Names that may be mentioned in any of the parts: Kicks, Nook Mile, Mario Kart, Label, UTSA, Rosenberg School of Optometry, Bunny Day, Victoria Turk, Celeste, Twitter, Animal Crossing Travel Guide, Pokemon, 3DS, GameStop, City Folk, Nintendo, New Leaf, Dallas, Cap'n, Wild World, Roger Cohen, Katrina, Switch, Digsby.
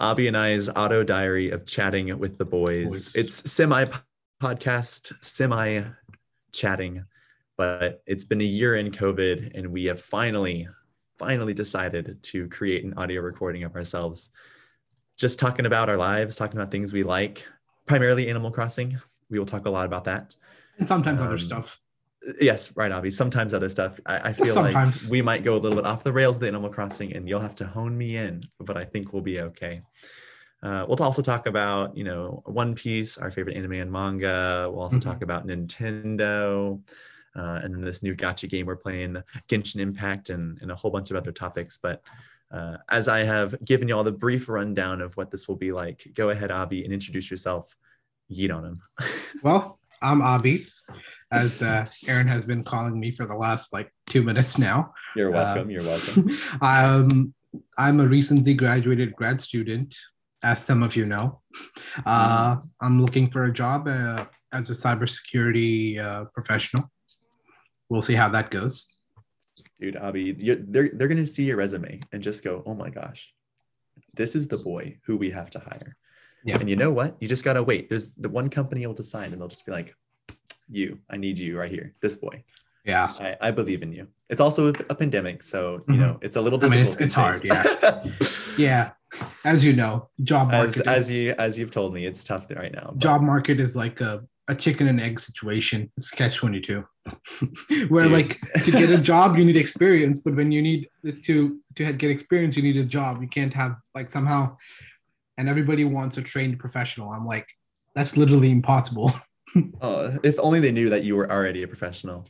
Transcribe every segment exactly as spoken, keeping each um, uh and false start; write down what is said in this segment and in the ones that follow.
Abby and I's auto diary of chatting with the boys. boys. It's semi-podcast, semi-chatting, but it's been a year in COVID, and we have finally, finally decided to create an audio recording of ourselves. Just talking about our lives, talking about things we like, primarily Animal Crossing. We will talk a lot about that. And sometimes um, other stuff. Yes, right, Avi. Sometimes other stuff. I, I feel like we might go a little bit off the rails with Animal Crossing, and you'll have to hone me in, but I think we'll be okay. Uh, we'll also talk about, you know, One Piece, our favorite anime and manga. We'll also mm-hmm. talk about Nintendo, uh, and then this new gacha game we're playing, Genshin Impact, and, and a whole bunch of other topics. But uh, as I have given you all the brief rundown of what this will be like, go ahead, Avi, and introduce yourself. Yeet on him. Well, I'm Avi, as uh, Aaron has been calling me for the last like two minutes now. You're welcome. Um, you're welcome. Um, I'm a recently graduated grad student, as some of you know. Uh, I'm looking for a job uh, as a cybersecurity uh, professional. We'll see how that goes. Dude, Abby, you're, they're, they're going to see your resume and just go, oh my gosh, this is the boy who we have to hire. Yeah. And you know what? You just got to wait. There's the one company will decide, and they'll just be like, you, I need you right here. This boy. Yeah. I, I believe in you. It's also a, a pandemic. So, you mm-hmm. know, it's a little difficult. I mean, it's, it's hard. Yeah. yeah. As you know, job market. As, is, as, you, as you've told me, it's tough right now. But. Job market is like a, a chicken and egg situation. It's catch twenty-two. Where Dude. like to get a job, you need experience. But when you need to, to get experience, you need a job. You can't have like somehow... And everybody wants a trained professional. I'm like, that's literally impossible. Oh, if only they knew that you were already a professional.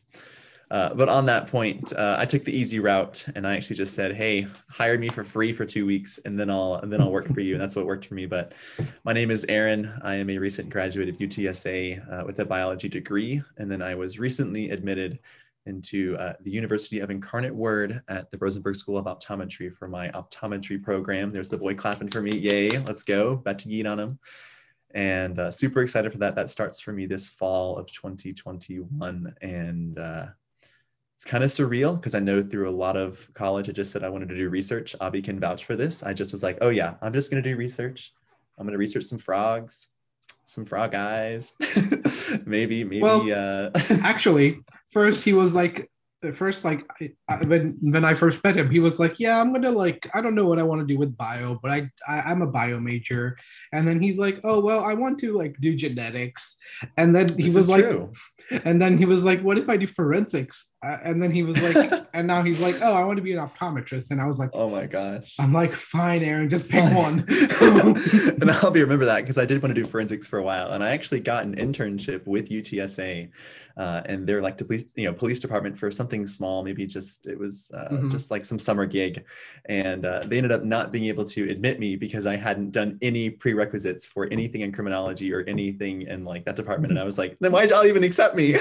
Uh, but on that point, uh, I took the easy route, and I actually just said, "Hey, hire me for free for two weeks, and then I'll and then I'll work for you." And that's what worked for me. But my name is Aaron. I am a recent graduate of U T S A uh, with a biology degree, and then I was recently admitted into uh, the University of Incarnate Word at the Rosenberg School of Optometry for my optometry program. There's the boy clapping for me. Yay, let's go. About to yeet on him. And uh, super excited for that. That starts for me this fall of twenty twenty-one. And uh, it's kind of surreal because I know through a lot of college, I just said I wanted to do research. Abhi can vouch for this. I just was like, oh yeah, I'm just going to do research. I'm going to research some frogs. Some frog eyes. maybe maybe well, uh actually first he was like first like I, when when I first met him, he was like, yeah, I'm gonna like I don't know what I want to do with bio, but I, I I'm a bio major. And then he's like, oh well, I want to like do genetics. And then he this was like true. And then he was like, what if I do forensics? Uh, and then he was like, and now he's like, oh, I want to be an optometrist. And I was like, oh my gosh. I'm like, fine, Aaron, just pick one. And I'll be remember that because I did want to do forensics for a while. And I actually got an internship with U T S A uh, and they're like the police, you know, police department for something small, maybe just, it was uh, mm-hmm. just like some summer gig. And uh, they ended up not being able to admit me because I hadn't done any prerequisites for anything in criminology or anything in like that department. And I was like, then why'd y'all even accept me?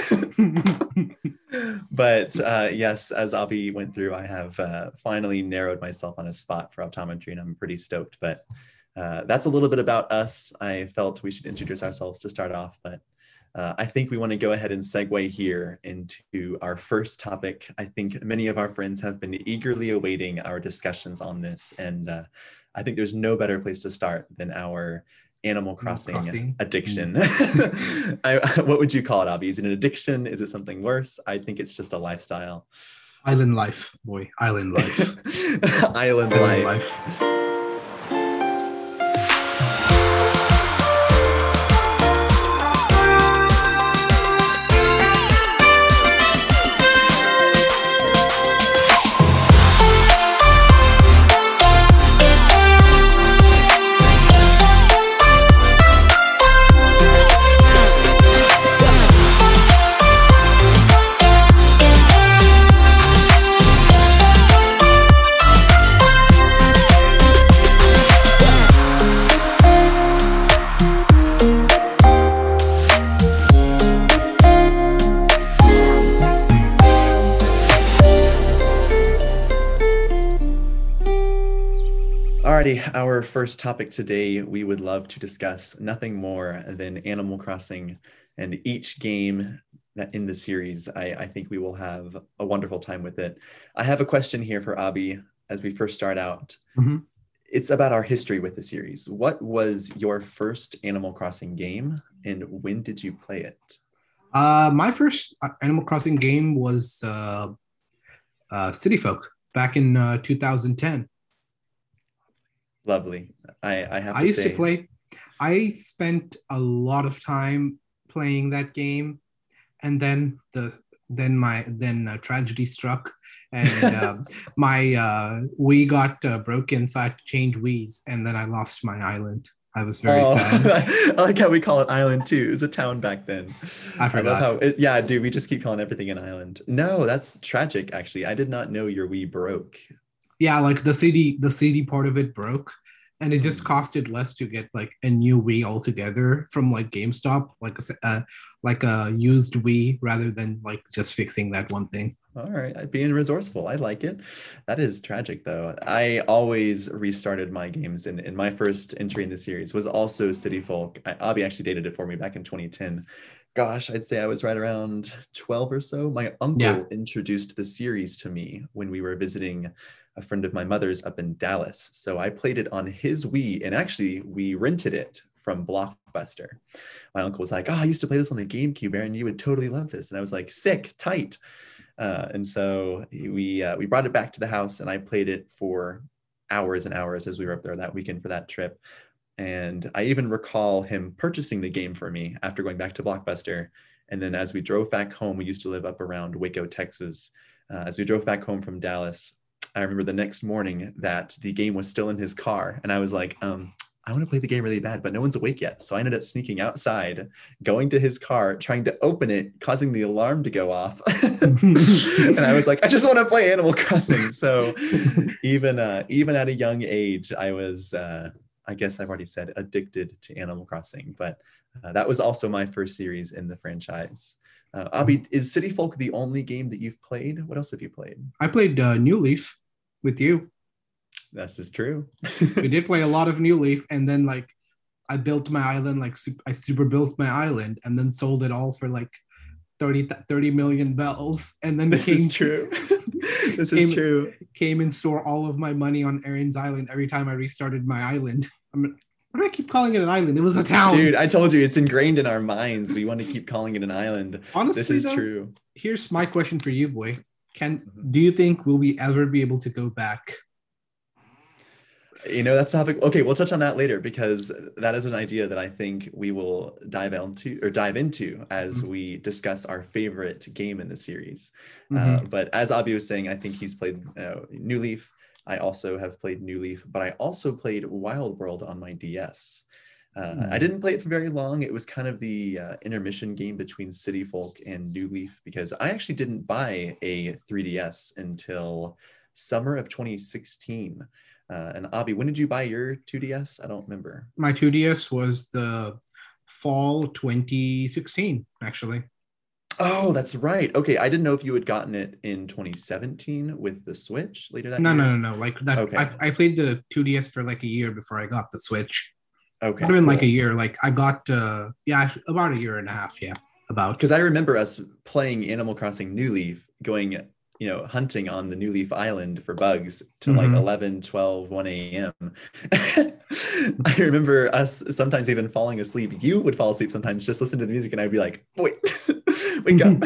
But uh, yes, as Avi went through, I have uh, finally narrowed myself on a spot for optometry, and I'm pretty stoked. But uh, that's a little bit about us. I felt we should introduce ourselves to start off, but uh, I think we want to go ahead and segue here into our first topic. I think many of our friends have been eagerly awaiting our discussions on this, and uh, I think there's no better place to start than our Animal Crossing, Crossing. addiction. Mm. I, what would you call it, Abhi? Is it an addiction? Is it something worse? I think it's just a lifestyle. Island life, boy. Island life. Island, Island life. life. Our first topic today, we would love to discuss nothing more than Animal Crossing and each game that in the series. I, I think we will have a wonderful time with it. I have a question here for Abhi as we first start out. Mm-hmm. it's about our history with the series. What was your first Animal Crossing game, and when did you play it? Uh, my first Animal Crossing game was uh, uh, City Folk back in uh, two thousand ten. Lovely. I, I have. I to used say... to play. I spent a lot of time playing that game, and then the then my then uh, tragedy struck, and uh, my uh, Wii got uh, broken, so I had to change Wiis, and then I lost my island. I was very oh. sad. I like how we call it island too. It was a town back then. I forgot. I love how it, yeah, dude, we just keep calling everything an island. No, that's tragic. Actually, I did not know your Wii broke. Yeah, like the C D, the C D part of it broke, and it just costed less to get like a new Wii altogether from like GameStop, like a uh, like a used Wii, rather than like just fixing that one thing. All right, being resourceful, I like it. That is tragic though. I always restarted my games, and, and my first entry in the series was also City Folk. I, Abby actually dated it for me back in twenty ten. Gosh, I'd say I was right around twelve or so. My uncle yeah. introduced the series to me when we were visiting a friend of my mother's up in Dallas. So I played it on his Wii, and actually we rented it from Blockbuster. My uncle was like, oh, I used to play this on the GameCube, Aaron, you would totally love this. And I was like, sick, tight. Uh, and so we, uh, we brought it back to the house, and I played it for hours and hours as we were up there that weekend for that trip. And I even recall him purchasing the game for me after going back to Blockbuster. And then as we drove back home, we used to live up around Waco, Texas. Uh, as we drove back home from Dallas, I remember the next morning that the game was still in his car. And I was like, um, I want to play the game really bad, but no one's awake yet. So I ended up sneaking outside, going to his car, trying to open it, causing the alarm to go off. And I was like, I just want to play Animal Crossing. So even uh, even at a young age, I was... Uh, I guess I've already said addicted to Animal Crossing, but uh, that was also my first series in the franchise. Uh, Abhi, is City Folk the only game that you've played? What else have you played? I played uh, New Leaf with you. This is true. We did play a lot of New Leaf, and then like I built my island, like I super built my island, and then sold it all for like thirty million bells, and then this came, is true. This came, is true. Came and store all of my money on Aaron's island every time I restarted my island. I'm, why do I keep calling it an island? It was a town, dude. I told you it's ingrained in our minds. We want to keep calling it an island. Honestly, this is though, true. Here's my question for you, boy. Can mm-hmm. do you think will we ever be able to go back? You know, that's topic. Okay, we'll touch on that later, because that is an idea that I think we will dive into or dive into as mm-hmm. we discuss our favorite game in the series. Mm-hmm. Uh, but as Abhi was saying, I think he's played uh, New Leaf. I also have played New Leaf, but I also played Wild World on my D S. Uh, mm-hmm. I didn't play it for very long. It was kind of the uh, intermission game between City Folk and New Leaf, because I actually didn't buy a three D S until summer of twenty sixteen. Uh, and Abhi, when did you buy your two D S? I don't remember. My two D S was the fall twenty sixteen, actually. Oh, that's right. Okay, I didn't know if you had gotten it in twenty seventeen with the Switch later that no, year. No, no, no. Like that, okay. I, I played the two D S for like a year before I got the Switch. Okay, it would have been like a year. Like I got, uh, yeah, about a year and a half. Yeah, about. Because I remember us playing Animal Crossing New Leaf, going, you know, hunting on the New Leaf Island for bugs to mm-hmm. like eleven, twelve, one a.m. I remember us sometimes even falling asleep. You would fall asleep sometimes, just listen to the music, and I'd be like, wait, wake up.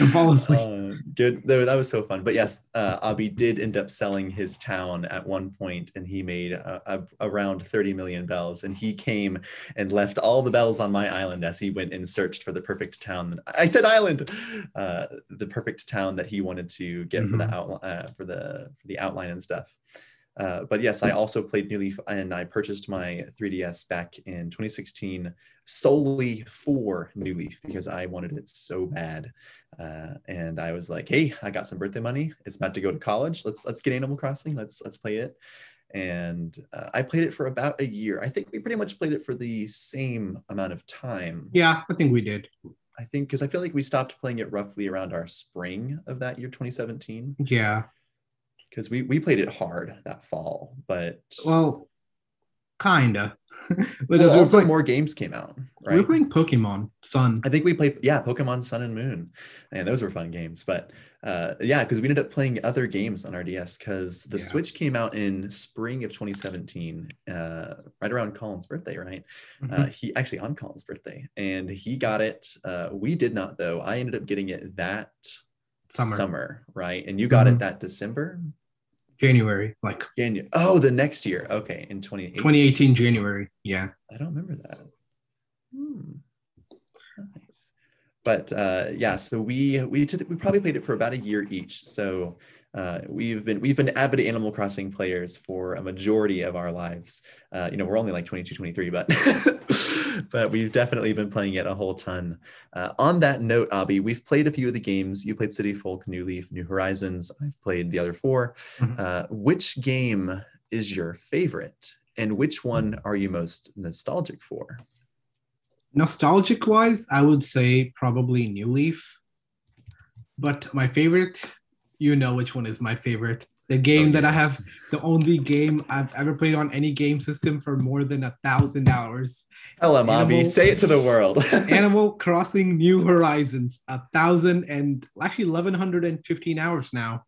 And fall asleep. Uh, good. That was so fun. But yes, uh, Abhi did end up selling his town at one point, and he made uh, uh, around thirty million bells. And he came and left all the bells on my island as he went and searched for the perfect town. I said island, uh, the perfect town that he He wanted to get mm-hmm. for the outline, uh, for the for the outline and stuff. Uh, but yes, I also played New Leaf, and I purchased my three D S back in twenty sixteen solely for New Leaf because I wanted it so bad. Uh, and I was like, "Hey, I got some birthday money. It's about to go to college. Let's let's get Animal Crossing. Let's let's play it." And uh, I played it for about a year. I think we pretty much played it for the same amount of time. Yeah, I think we did. I think, because I feel like we stopped playing it roughly around our spring of that year, twenty seventeen. Yeah. Because we, we played it hard that fall, but... Well, kinda. Because well, also playing, more games came out, right? We were playing Pokemon Sun. I think we played, yeah, Pokemon Sun and Moon. And those were fun games. But uh, yeah, because we ended up playing other games on our D S because the yeah. Switch came out in spring of twenty seventeen, uh, right around Colin's birthday, right? Mm-hmm. Uh, he actually on Colin's birthday. And he got it. Uh, we did not, though. I ended up getting it that summer, summer right? And you got mm-hmm. it that December? January, like January. Oh, the next year. Okay, in twenty eighteen. twenty eighteen January. Yeah, I don't remember that. Hmm. Nice. But uh, yeah, so we we did, we probably played it for about a year each. So uh, we've been we've been avid Animal Crossing players for a majority of our lives. Uh, you know, we're only like twenty-two, twenty-three, but but we've definitely been playing it a whole ton. Uh, on that note, Abhi, we've played a few of the games. You played City Folk, New Leaf, New Horizons. I've played the other four. Mm-hmm. Uh, which game is your favorite, and which one are you most nostalgic for? Nostalgic-wise, I would say probably New Leaf. But my favorite, you know which one is my favorite. The game oh, that yes. I have, the only game I've ever played on any game system for more than a thousand hours. Hello, Mavi. Say it to the world. Animal Crossing New Horizons. A thousand and actually eleven fifteen hours now.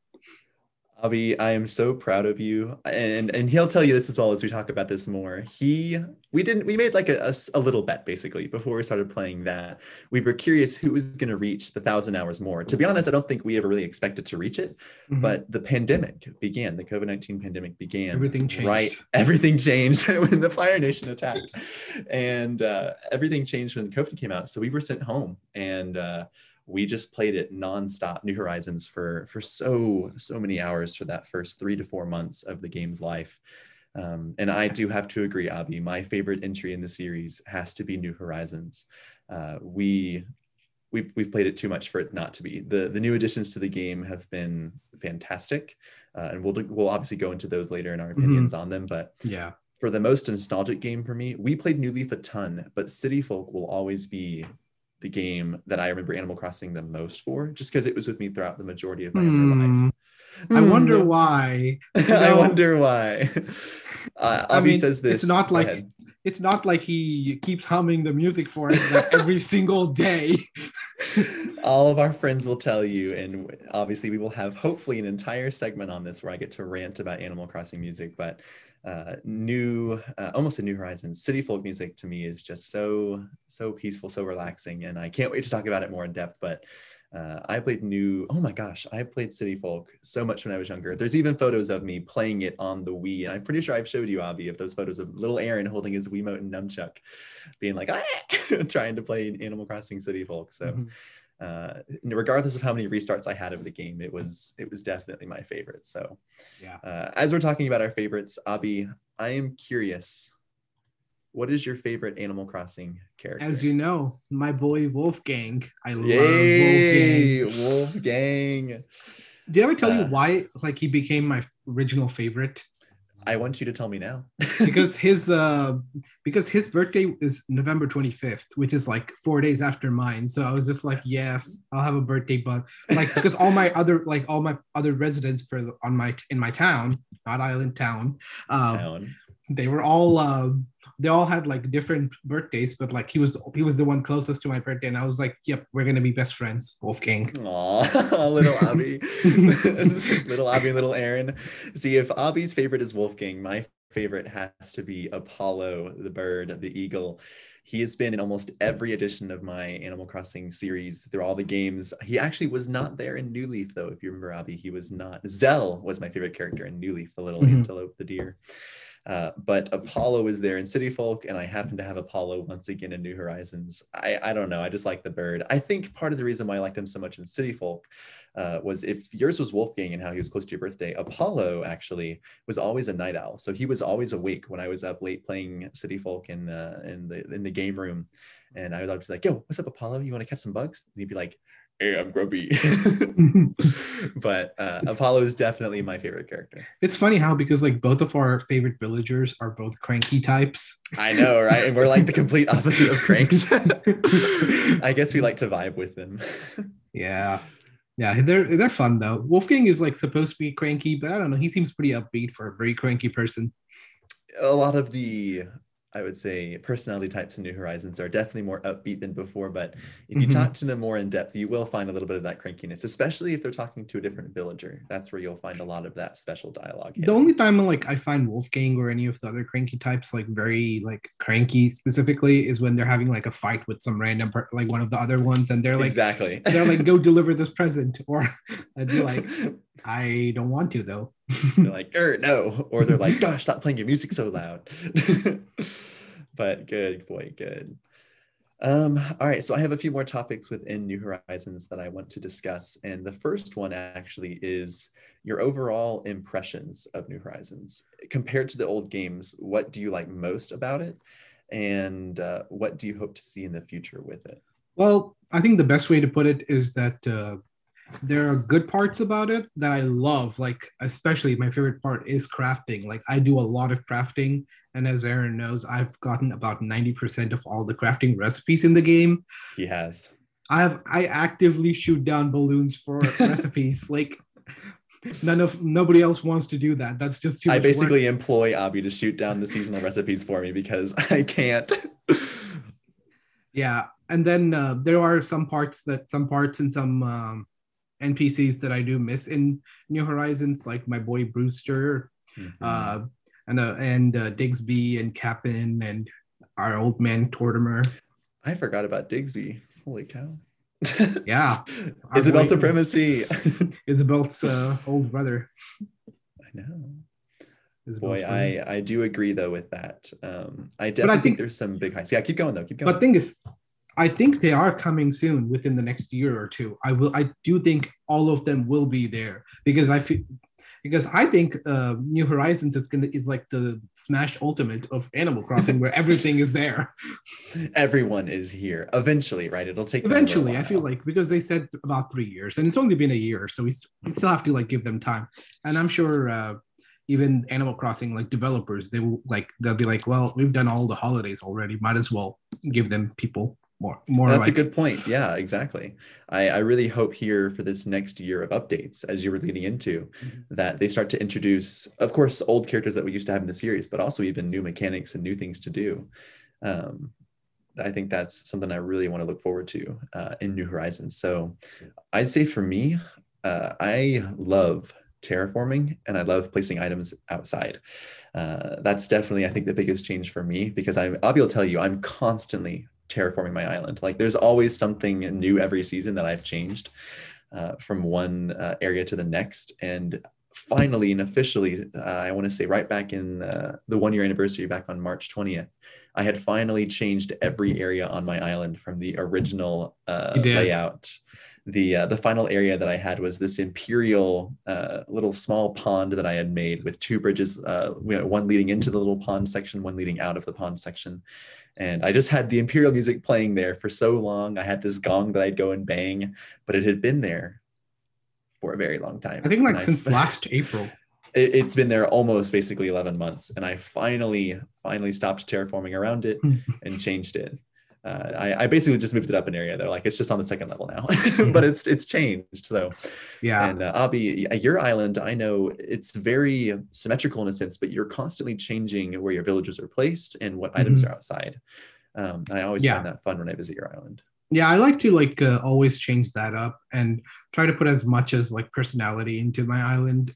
Abhi, I am so proud of you, and and he'll tell you this as well as we talk about this more. He, we didn't, we made like a, a, a little bet basically before we started playing that we were curious who was going to reach the thousand hours more. To be honest, I don't think we ever really expected to reach it, mm-hmm. but the pandemic began, the COVID nineteen pandemic began. Everything changed. Right, everything changed when the Fire Nation attacked, and uh, everything changed when COVID came out. So we were sent home, and uh, we just played it nonstop, New Horizons, for for so, so many hours for that first three to four months of the game's life. Um, and I do have to agree, Abhi, my favorite entry in the series has to be New Horizons. Uh, we, we've, we've played it too much for it not to be. The, the new additions to the game have been fantastic. Uh, and we'll, we'll obviously go into those later in our opinions mm-hmm. on them. But yeah, for the most nostalgic game for me, we played New Leaf a ton, but City Folk will always be the game that I remember Animal Crossing the most for, just because it was with me throughout the majority of my mm. life. I wonder why. You know, I wonder why. Uh, Abhi I mean, says this. It's not like it's not like he keeps humming the music for it like every single day. All of our friends will tell you, and obviously we will have hopefully an entire segment on this where I get to rant about Animal Crossing music, but uh new uh, almost a New Horizons, City Folk music to me is just so so peaceful, so relaxing, and I can't wait to talk about it more in depth. But uh I played new oh my gosh I played City Folk so much when I was younger. There's even photos of me playing it on the Wii, and I'm pretty sure I've showed you, Abhi, of those photos of little Aaron holding his Wiimote and nunchuck being like ah! trying to play Animal Crossing City Folk. So mm-hmm. Uh, regardless of how many restarts I had of the game, it was it was definitely my favorite. So, yeah. Uh, as we're talking about our favorites, Abhi, I am curious, what is your favorite Animal Crossing character? As you know, my boy Wolfgang. I Yay, love Wolfgang. Wolfgang. Did I ever tell uh, you why? Like he became my original favorite. I want you to tell me now. because his uh, because his birthday is November twenty-fifth, which is like four days after mine. So I was just like, yes, I'll have a birthday bug. Like because all my other like all my other residents for the, on my in my town, not island town, um, town. they were all uh, they all had like different birthdays, but like he was he was the one closest to my birthday, and I was like, yep, we're gonna be best friends, Wolfgang. Aw, little Abhi, little Abhi, and little Aaron. See, if Abhi's favorite is Wolfgang, my favorite has to be Apollo, the bird, the eagle. He has been in almost every edition of my Animal Crossing series through all the games. He actually was not there in New Leaf, though. If you remember, Abhi, he was not. Zell was my favorite character in New Leaf, the little mm-hmm. antelope, the deer. Uh, but Apollo is there in City Folk, and I happen to have Apollo once again in New Horizons. I, I don't know. I just like the bird. I think part of the reason why I liked him so much in City Folk uh, was if yours was Wolfgang and how he was close to your birthday, Apollo actually was always a night owl. So he was always awake when I was up late playing City Folk in, uh, in, the, in the game room. And I would always be like, yo, what's up, Apollo? You want to catch some bugs? And he'd be like, hey, I'm grumpy. But uh, Apollo is definitely my favorite character. It's funny how because like both of our favorite villagers are both cranky types. I know, right? And we're like the complete opposite of cranks. I guess we like to vibe with them. Yeah. Yeah, they're they're fun though. Wolfgang is like supposed to be cranky, but I don't know. He seems pretty upbeat for a very cranky person. A lot of the I would say personality types in New Horizons are definitely more upbeat than before, but if you mm-hmm. talk to them more in depth, you will find a little bit of that crankiness, especially if they're talking to a different villager. That's where you'll find a lot of that special dialogue. The know? only time like I find Wolfgang or any of the other cranky types like very like cranky specifically is when they're having like a fight with some random per- like one of the other ones, and they're like exactly they're like go deliver this present, or I'd be like I don't want to though. They're like, er, no. Or they're like, gosh, stop playing your music so loud. But good boy, good. Um, all right, so I have a few more topics within New Horizons that I want to discuss. And the first one actually is your overall impressions of New Horizons. Compared to the old games, what do you like most about it? And uh, what do you hope to see in the future with it? Well, I think the best way to put it is that uh, there are good parts about it that I love, like especially my favorite part is crafting. Like I do a lot of crafting, and as Aaron knows, I've gotten about ninety percent of all the crafting recipes in the game. He has. I have. I actively shoot down balloons for recipes. Like none of nobody else wants to do that. That's just too much I basically work. Employ Abby to shoot down the seasonal recipes for me because I can't. Yeah, and then uh, there are some parts that some parts and some. Um, N P Cs that I do miss in New Horizons, like my boy Brewster, mm-hmm. uh, and uh, and uh, Digsby and Cap'n and our old man Tortimer. I forgot about Digsby. Holy cow! Yeah, Isabel boy, supremacy. Isabel's uh, old brother. I know. Isabel's boy, brother. I I do agree though with that. Um, I definitely I think, think there's some big heights. Yeah, keep going though. Keep going. But thing is. I think they are coming soon within the next year or two. I will. I do think all of them will be there because I feel, because I think uh, New Horizons is gonna is like the Smash Ultimate of Animal Crossing, where everything is there. Everyone is here eventually, right? It'll take eventually. I feel like because they said about three years, and it's only been a year, so we, st- we still have to like give them time. And I'm sure uh, even Animal Crossing like developers, they will like they'll be like, well, we've done all the holidays already. Might as well give them people. More, more. That's like... a good point. Yeah, exactly. I, I really hope here for this next year of updates, as you were leading into, mm-hmm. that they start to introduce, of course, old characters that we used to have in the series, but also even new mechanics and new things to do. Um, I think that's something I really want to look forward to uh, in New Horizons. So I'd say for me, uh, I love terraforming and I love placing items outside. Uh, that's definitely, I think, the biggest change for me because I, Abby will tell you, I'm constantly terraforming my island. Like there's always something new every season that I've changed uh, from one uh, area to the next. And finally and officially, uh, I want to say right back in uh, the one year anniversary back on March twentieth, I had finally changed every area on my island from the original uh, layout. The uh, the final area that I had was this imperial uh, little small pond that I had made with two bridges, uh, one leading into the little pond section, one leading out of the pond section. And I just had the imperial music playing there for so long. I had this gong that I'd go and bang, but it had been there for a very long time. I think like and since I, last April. It, it's been there almost basically eleven months. And I finally, finally stopped terraforming around it and changed it. Uh, I, I basically just moved it up an area though. Like it's just on the second level now, but it's it's changed. So yeah. And uh, Abby, your island, I know it's very symmetrical in a sense, but you're constantly changing where your villagers are placed and what mm-hmm. items are outside. Um, and I always yeah. find that fun when I visit your island. Yeah, I like to like uh, always change that up and try to put as much as like personality into my island.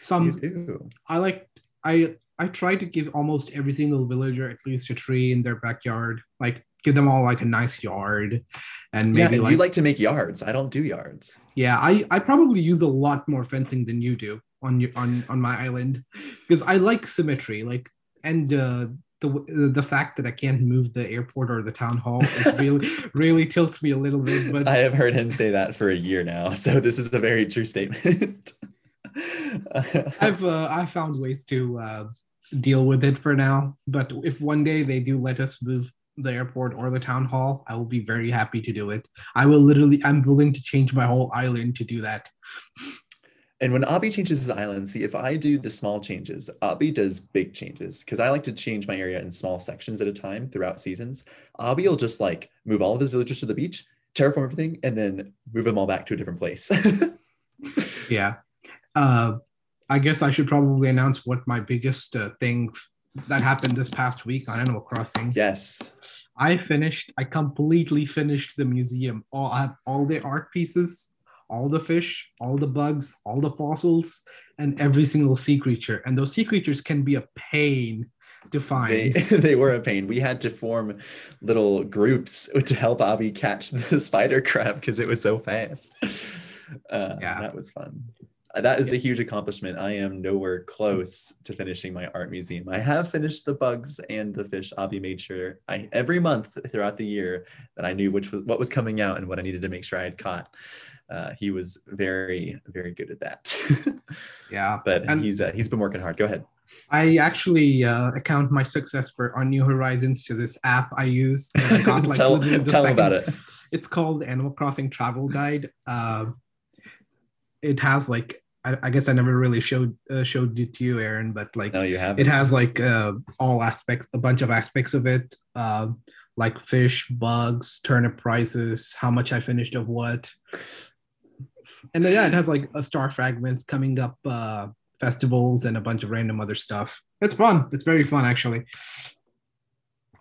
Some you do. I like I I try to give almost every single villager at least a tree in their backyard, like. Give them all like a nice yard and maybe yeah, like, you like to make yards. I don't do yards. Yeah, I, I probably use a lot more fencing than you do on your, on, on my island because I like symmetry like and uh, the the fact that I can't move the airport or the town hall is really really tilts me a little bit. But I have heard him say that for a year now, so this is a very true statement. I've uh, I found ways to uh, deal with it for now, but if one day they do let us move the airport or the town hall, I will be very happy to do it. I will literally, I'm willing to change my whole island to do that. And when Abby changes his island, see, if I do the small changes, Abby does big changes because I like to change my area in small sections at a time throughout seasons. Abby will just like move all of his villagers to the beach, terraform everything, and then move them all back to a different place. Yeah. Uh, I guess I should probably announce what my biggest uh, thing that happened this past week on Animal Crossing. Yes. I finished, I completely finished the museum. All, I have all the art pieces, all the fish, all the bugs, all the fossils, and every single sea creature. And those sea creatures can be a pain to find. They, they were a pain. We had to form little groups to help Abby catch the spider crab because it was so fast. Uh, yeah. That was fun. That is a huge accomplishment. I am nowhere close to finishing my art museum. I have finished the bugs and the fish. Abby made sure I, every month throughout the year that I knew which was, what was coming out and what I needed to make sure I had caught. Uh, he was very, very good at that. Yeah. But and he's uh, he's been working hard. Go ahead. I actually uh, account my success for on New Horizons to this app I use. I got, like, tell the tell second, about it. It's called Animal Crossing Travel Guide. Uh, it has like, I guess I never really showed uh, showed it to you, Aaron, but like no, you haven't. It has like uh, all aspects, a bunch of aspects of it, uh, like fish, bugs, turnip prices, how much I finished of what, and then, yeah, it has like a star fragments, coming up uh, festivals, and a bunch of random other stuff. It's fun. It's very fun, actually.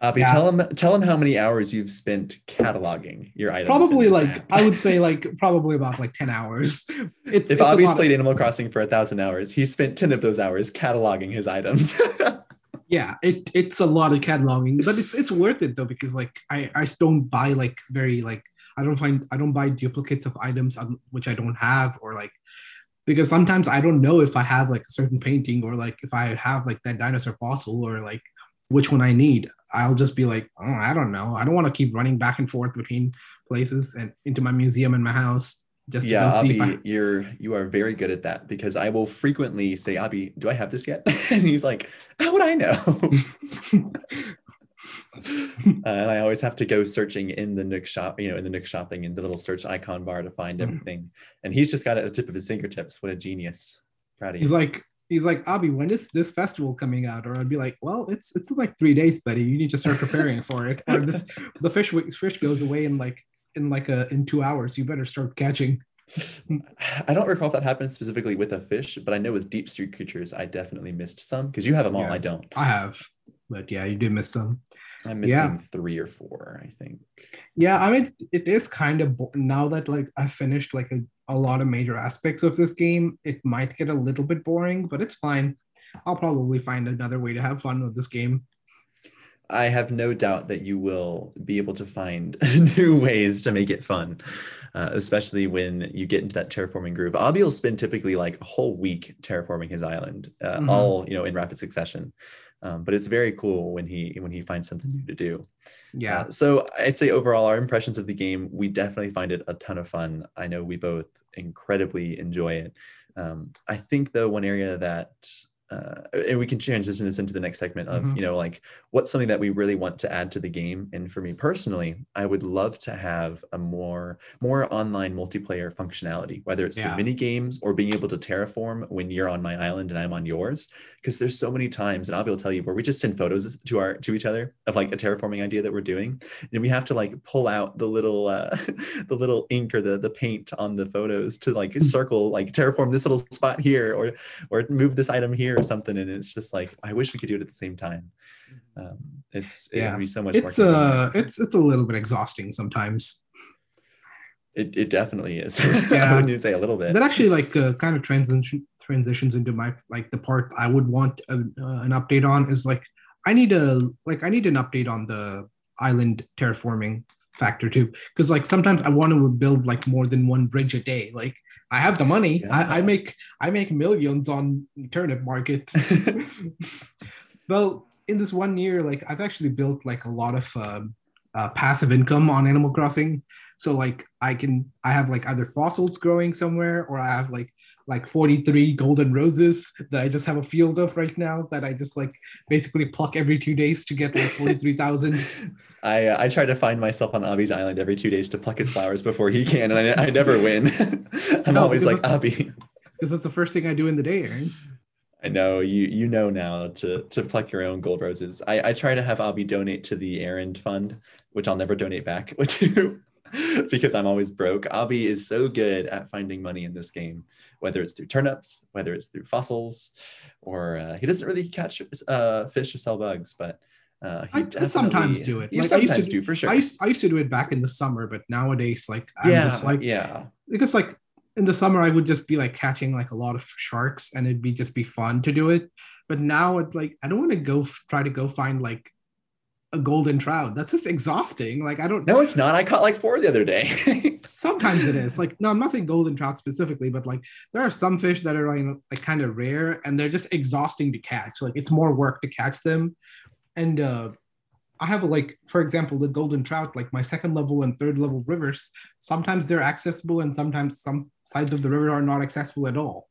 Abby, yeah. tell him tell him how many hours you've spent cataloging your items. Probably like app. I would say like probably about like ten hours. It's, if Abby's played of... Animal Crossing for a thousand hours, he spent ten of those hours cataloging his items. Yeah, it it's a lot of cataloging, but it's it's worth it though, because like I I don't buy like very like I don't find I don't buy duplicates of items which I don't have, or like, because sometimes I don't know if I have like a certain painting, or like if I have like that dinosaur fossil, or like which one I need. I'll just be like, oh, I don't know. I don't want to keep running back and forth between places and into my museum and my house. Just yeah, to Abby, see I... you're, you are very good at that, because I will frequently say, Abby, do I have this yet? And he's like, how would I know? uh, and I always have to go searching in the Nook shop, you know, in the Nook shopping, in the little search icon bar to find everything. And he's just got it at the tip of his fingertips. What a genius. Proud of you. He's like, He's like, Abby, when is this festival coming out? Or I'd be like, well, it's it's like three days, buddy. You need to start preparing for it. Or this the fish fish goes away in like in like a in two hours. You better start catching. I don't recall if that happened specifically with a fish, but I know with deep sea creatures, I definitely missed some, because you have them all. Yeah, I don't. I have, but yeah, you do miss some. I'm missing yeah. three or four, I think. Yeah, I mean, it is kind of bo- now that like I finished like a. a lot of major aspects of this game, it might get a little bit boring, but it's fine. I'll probably find another way to have fun with this game. I have no doubt that you will be able to find new ways to make it fun, uh, especially when you get into that terraforming groove. Abby will spend typically like a whole week terraforming his island, uh, mm-hmm. all you know in rapid succession. Um, but it's very cool when he when he finds something new to do. Yeah. Uh, so I'd say overall, our impressions of the game, we definitely find it a ton of fun. I know we both incredibly enjoy it. Um, I think though one area that, uh, and we can transition this into the next segment of, mm-hmm. you know, like what's something that we really want to add to the game. And for me personally, I would love to have a more more online multiplayer functionality, whether it's yeah. through mini games or being able to terraform when you're on my island and I'm on yours. Because there's so many times, and I'll be able to tell you, where we just send photos to our to each other of like a terraforming idea that we're doing, and we have to like pull out the little uh, the little ink or the the paint on the photos to like circle like terraform this little spot here, or or move this item here. Something, and it's just like I wish we could do it at the same time. Um, it's it yeah. would be so much. It's uh, it's it's a little bit exhausting sometimes. It it definitely is. Yeah. I wouldn't say a little bit. That actually like uh, kind of transition transitions into my like the part I would want a, uh, an update on is like I need a like I need an update on the island terraforming factor too, because like sometimes I want to build like more than one bridge a day. Like I have the money. Yeah. I, I make I make millions on turnip markets. Well, in this one year, like I've actually built like a lot of uh, uh, passive income on Animal Crossing. So like I can I have like either fossils growing somewhere, or I have like like forty-three golden roses that I just have a field of right now that I just like basically pluck every two days to get like forty-three thousand. I uh, I try to find myself on Abby's island every two days to pluck his flowers before he can, and I, I never win. I'm no, always like, Abby. Because that's the first thing I do in the day, Aaron. I know, you you know now to to pluck your own gold roses. I, I try to have Abby donate to the errand fund, which I'll never donate back, which because I'm always broke. Abhi is so good at finding money in this game, whether it's through turnips, whether it's through fossils, or uh, he doesn't really catch uh, fish or sell bugs, but uh, he I sometimes do it. You like, sometimes I used to, do, for sure. I used, I used to do it back in the summer, but nowadays, like, I'm yeah, just like, yeah, because like in the summer, I would just be like catching like a lot of sharks, and it'd be just be fun to do it. But now it's like, I don't want to go f- try to go find like a golden trout. That's just exhausting. Like, I don't know. No, it's not. I caught like four the other day. Sometimes it is like, no, I'm not saying golden trout specifically, but like there are some fish that are like, like kind of rare, and they're just exhausting to catch. Like, it's more work to catch them. And uh, I have a, like, for example, the golden trout, like my second level and third level rivers, sometimes they're accessible and sometimes some sides of the river are not accessible at all.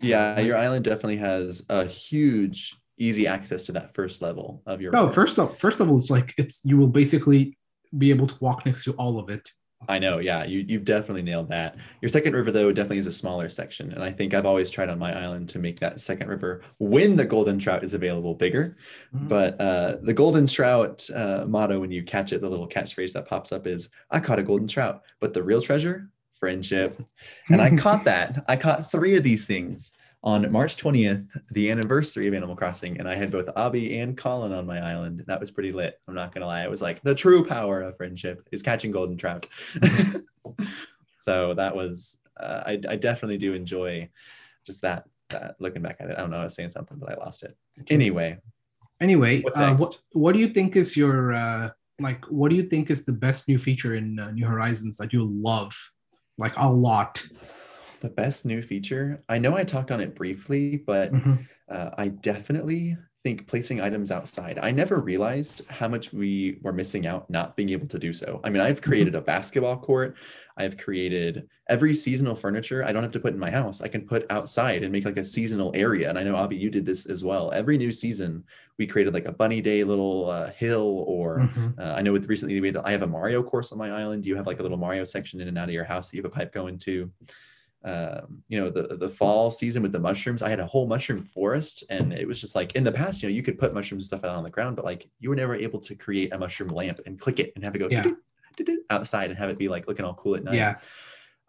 Yeah, like, your island definitely has a huge easy access to that first level of your. No, river. first level, first level is like, it's, you will basically be able to walk next to all of it. I know. Yeah, you, you've definitely nailed that. Your second river, though, definitely is a smaller section. And I think I've always tried on my island to make that second river, when the golden trout is available, bigger. Mm-hmm. But uh, the golden trout uh, motto, when you catch it, the little catchphrase that pops up is, I caught a golden trout, but the real treasure, friendship. And I caught that. I caught three of these things on March twentieth, the anniversary of Animal Crossing. And I had both Abhi and Colin on my island. That was pretty lit. I'm not going to lie. It was like, the true power of friendship is catching golden trout. So that was, uh, I, I definitely do enjoy just that, that, looking back at it. I don't know, I was saying something, but I lost it. Anyway. Anyway, uh, what, what do you think is your, uh, like, what do you think is the best new feature in uh, New Horizons that you love? Like, a lot. The best new feature? I know I talked on it briefly, but mm-hmm. uh, I definitely think placing items outside. I never realized how much we were missing out not being able to do so. I mean, I've created mm-hmm. a basketball court. I've created every seasonal furniture I don't have to put in my house. I can put outside and make like a seasonal area. And I know, Abhi, you did this as well. Every new season, we created like a Bunny Day little uh, hill, or mm-hmm. uh, I know with recently, we had, I have a Mario course on my island. You have like a little Mario section in and out of your house that you have a pipe going to. Um, you know, the the fall season with the mushrooms, I had a whole mushroom forest, and it was just like, in the past, you know, you could put mushrooms and stuff out on the ground, but like, you were never able to create a mushroom lamp and click it and have it go yeah. outside and have it be like looking all cool at night. Yeah,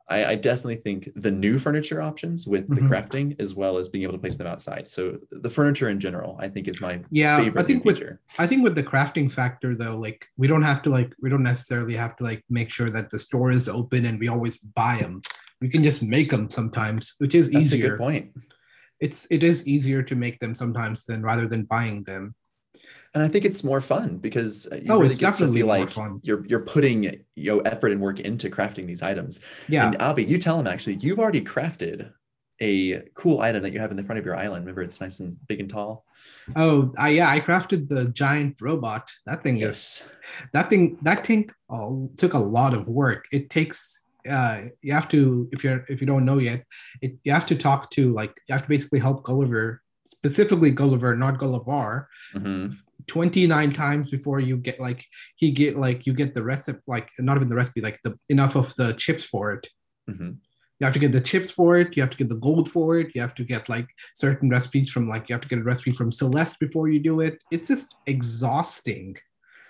I, I definitely think the new furniture options with the mm-hmm. crafting, as well as being able to place them outside. So the furniture in general, I think, is my yeah, favorite I think with, feature. I think with the crafting factor, though, like we don't have to like we don't necessarily have to like make sure that the store is open and we always buy them. We can just make them sometimes, which is That's easier. That's a good point. It's, it is easier to make them sometimes than rather than buying them. And I think it's more fun because you oh, really get to feel like fun. you're you're putting you know, effort and work into crafting these items. Yeah. And Abhi, you tell them, actually, you've already crafted a cool item that you have in the front of your island. Remember, it's nice and big and tall. Oh, I, yeah, I crafted the giant robot. That thing yes. is, that thing, that thing oh, took a lot of work. It takes... Uh, you have to, if you're, if you don't know yet, it, you have to talk to like, you have to basically help Gulliver, specifically Gulliver, not Gullivar, mm-hmm. twenty-nine times before you get like, he get like, you get the recipe, like not even the recipe, like the enough of the chips for it. Mm-hmm. You have to get the chips for it. You have to get the gold for it. You have to get like certain recipes from like, you have to get a recipe from Celeste before you do it. It's just exhausting.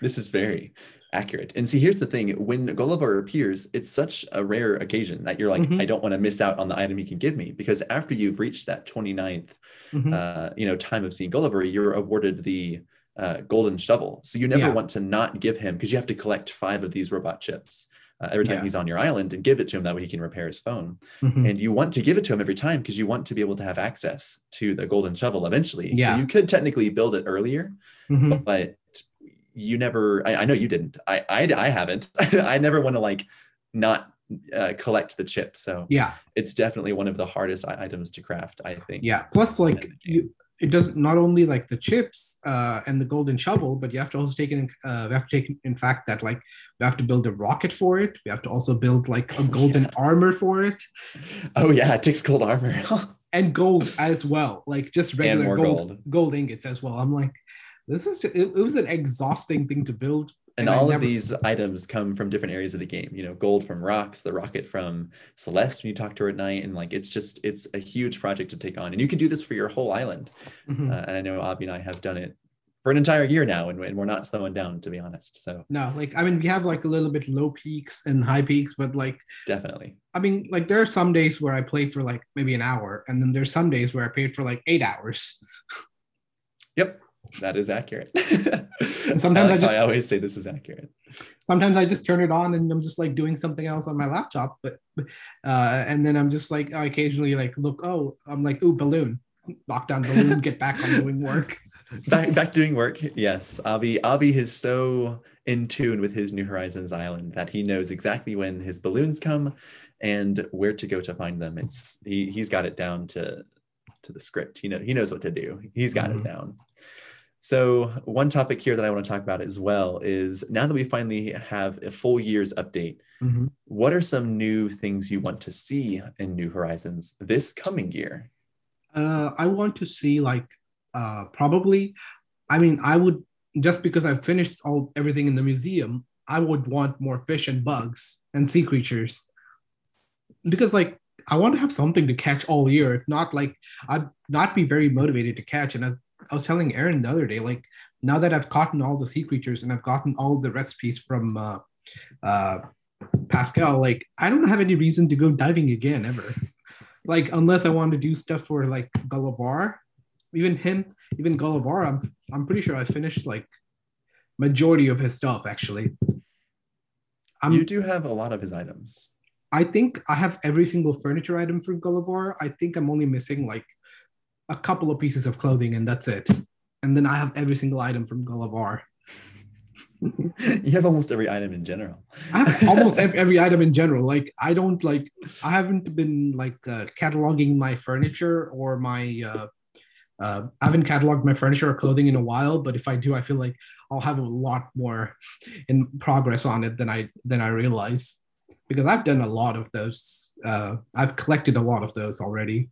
This is very accurate. And see, here's the thing. When Gulliver appears, it's such a rare occasion that you're like, mm-hmm. I don't want to miss out on the item you can give me, because after you've reached that twenty-ninth mm-hmm. uh, you know, time of seeing Gulliver, you're awarded the uh, golden shovel. So you never yeah. want to not give him, because you have to collect five of these robot chips uh, every time yeah. he's on your island and give it to him. That way he can repair his phone. Mm-hmm. And you want to give it to him every time because you want to be able to have access to the golden shovel eventually. Yeah. So you could technically build it earlier, mm-hmm. but you never, I, I know you didn't, I I, I haven't, I never want to like not uh, collect the chip. So yeah, it's definitely one of the hardest items to craft, I think. Yeah, plus like you, it does not only like the chips uh, and the golden shovel, but you have to also take in, uh, we have to take in fact that like we have to build a rocket for it. We have to also build like a golden yeah. armor for it. Oh yeah, it takes gold armor. And gold as well, like just regular gold, gold gold ingots as well. I'm like, This is just, it was an exhausting thing to build. And, and all never... of these items come from different areas of the game, you know, gold from rocks, the rocket from Celeste when you talk to her at night. And like, it's just, it's a huge project to take on. And you can do this for your whole island. Mm-hmm. Uh, and I know Abhi and I have done it for an entire year now, and, and we're not slowing down, to be honest. So no, like, I mean, we have like a little bit low peaks and high peaks, but like definitely. I mean, like there are some days where I play for like maybe an hour, and then there's some days where I played for like eight hours. Yep, that is accurate. And sometimes I, I just I always say this is accurate. Sometimes I just turn it on and I'm just like doing something else on my laptop, but uh, and then I'm just like I occasionally like look. Oh, I'm like ooh balloon, knock down balloon, get back on doing work. Back, back doing work, yes. Avi, Avi is so in tune with his New Horizons island that he knows exactly when his balloons come and where to go to find them. It's he, he's got it down to, to the script. He, know, he knows what to do. He's got mm-hmm. it down. So one topic here that I want to talk about as well is now that we finally have a full year's update, mm-hmm. what are some new things you want to see in New Horizons this coming year? Uh, I want to see like Uh, probably, I mean, I would, just because I've finished all everything in the museum, I would want more fish and bugs and sea creatures, because like I want to have something to catch all year. If not, like I'd not be very motivated to catch. And I, I was telling Aaron the other day, like now that I've gotten all the sea creatures and I've gotten all the recipes from uh, uh, Pascal, like I don't have any reason to go diving again ever, like unless I want to do stuff for like Gulliver. Even him, even Gulliver, I'm I'm pretty sure I finished like majority of his stuff actually. I'm, you do have a lot of his items. I think I have every single furniture item for Gulliver. I think I'm only missing like a couple of pieces of clothing and that's it. And then I have every single item from Gulliver. You have almost every item in general. I have almost every, every item in general. Like I don't like I haven't been like uh, cataloging my furniture or my. Uh, Uh, I haven't cataloged my furniture or clothing in a while, but if I do, I feel like I'll have a lot more in progress on it than I than I realize, because I've done a lot of those. Uh, I've collected a lot of those already.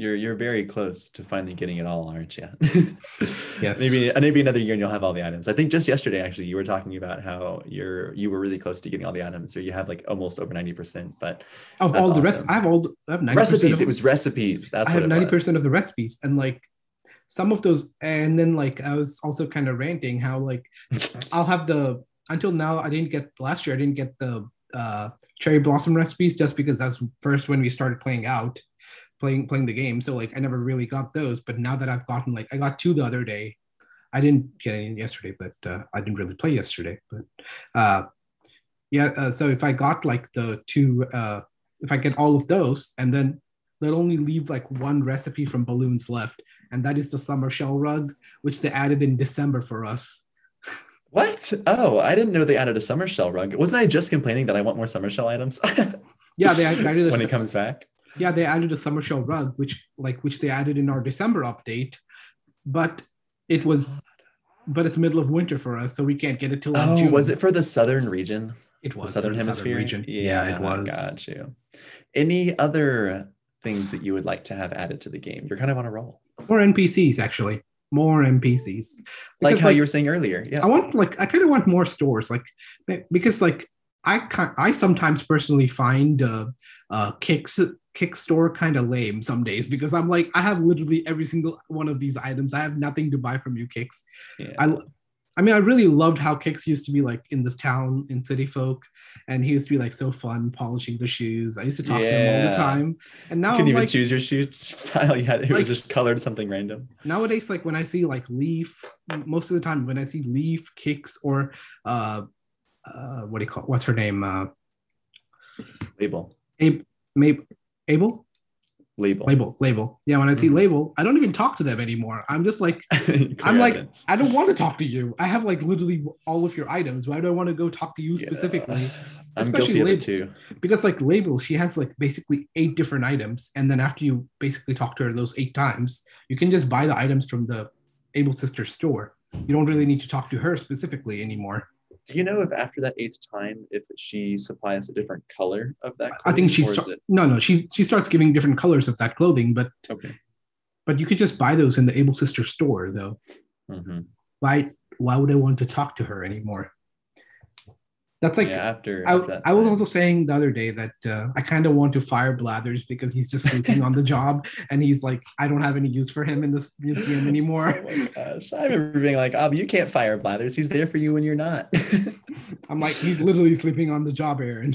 You're you're very close to finally getting it all, aren't you? Yes. Maybe maybe another year and you'll have all the items. I think just yesterday actually you were talking about how you're you were really close to getting all the items, so you have like almost over ninety percent. But of all the awesome. rest, I have all I have ninety percent recipes. Of, it was recipes. That's I have ninety percent of the recipes, and like some of those, and then like I was also kind of ranting how like I'll have the until now I didn't get last year I didn't get the uh, cherry blossom recipes just because that's first when we started playing out. Playing playing the game, so like I never really got those. But now that I've gotten like I got two the other day, I didn't get any yesterday, but uh, I didn't really play yesterday. But uh, yeah, uh, so if I got like the two, uh, if I get all of those, and then they'll only leave like one recipe from balloons left, and that is the summer shell rug, which they added in December for us. What? Oh, I didn't know they added a summer shell rug. Wasn't I just complaining that I want more summer shell items? Yeah, they added when it comes back. Yeah, they added a summer shell rug, which like which they added in our December update, but it was, but it's middle of winter for us, so we can't get it till oh, June. Was it for the southern region? It was the southern the hemisphere southern region. Yeah, yeah, it was. Got you. Any other things that you would like to have added to the game? You're kind of on a roll. More N P Cs, actually. More N P Cs. Because, like how like, you were saying earlier. Yeah, I want like I kind of want more stores, like because like I can I sometimes personally find uh, uh, Kicks. Kick store kind of lame some days because I'm like I have literally every single one of these items. I have nothing to buy from you, Kicks. Yeah. I, I mean, I really loved how Kicks used to be like in this town in City Folk, and he used to be like so fun polishing the shoes. I used to talk yeah. to him all the time, and now you couldn't I'm even like, choose your shoe style yet. It like, was just colored something random. Nowadays, like when I see like Leaf, most of the time when I see Leaf, Kicks, or uh, uh, what do you call what's her name? Uh, Label. Abe, Mabe. Label? Label. Label. Label. Yeah, when I see mm-hmm. Label, I don't even talk to them anymore. I'm just like, I'm like, evidence. I don't want to talk to you. I have like literally all of your items. Why do I want to go talk to you yeah. specifically? I'm Especially guilty Label. Of it too. Because like Label, she has like basically eight different items. And then after you basically talk to her those eight times, you can just buy the items from the Able Sister store. You don't really need to talk to her specifically anymore. Do you know if after that eighth time, if she supplies a different color of that clothing? I think she starts, it... no, no, she she starts giving different colors of that clothing, but okay. But you could just buy those in the Able Sister store, though. Mm-hmm. Why, why would I want to talk to her anymore? That's like, yeah, after, I, after I was also saying the other day that uh, I kind of want to fire Blathers because he's just sleeping on the job and he's like, I don't have any use for him in this museum anymore. Oh my gosh. I remember being like, oh, you can't fire Blathers. He's there for you when you're not. I'm like, he's literally sleeping on the job, Aaron.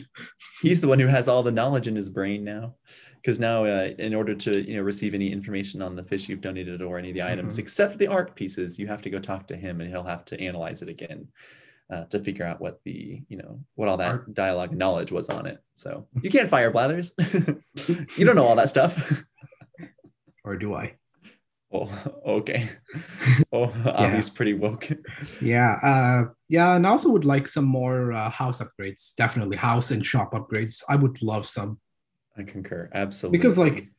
He's the one who has all the knowledge in his brain now. Because now uh, in order to you know receive any information on the fish you've donated or any of the items, mm-hmm. except the art pieces, you have to go talk to him and he'll have to analyze it again. Uh, to figure out what the, you know, what all that dialogue knowledge was on it. So you can't fire Blathers. You don't know all that stuff. Or do I? Oh, okay. Oh, yeah. He's pretty woke. Yeah. Uh, yeah. And I also would like some more uh, house upgrades. Definitely house and shop upgrades. I would love some. I concur. Absolutely. Because like,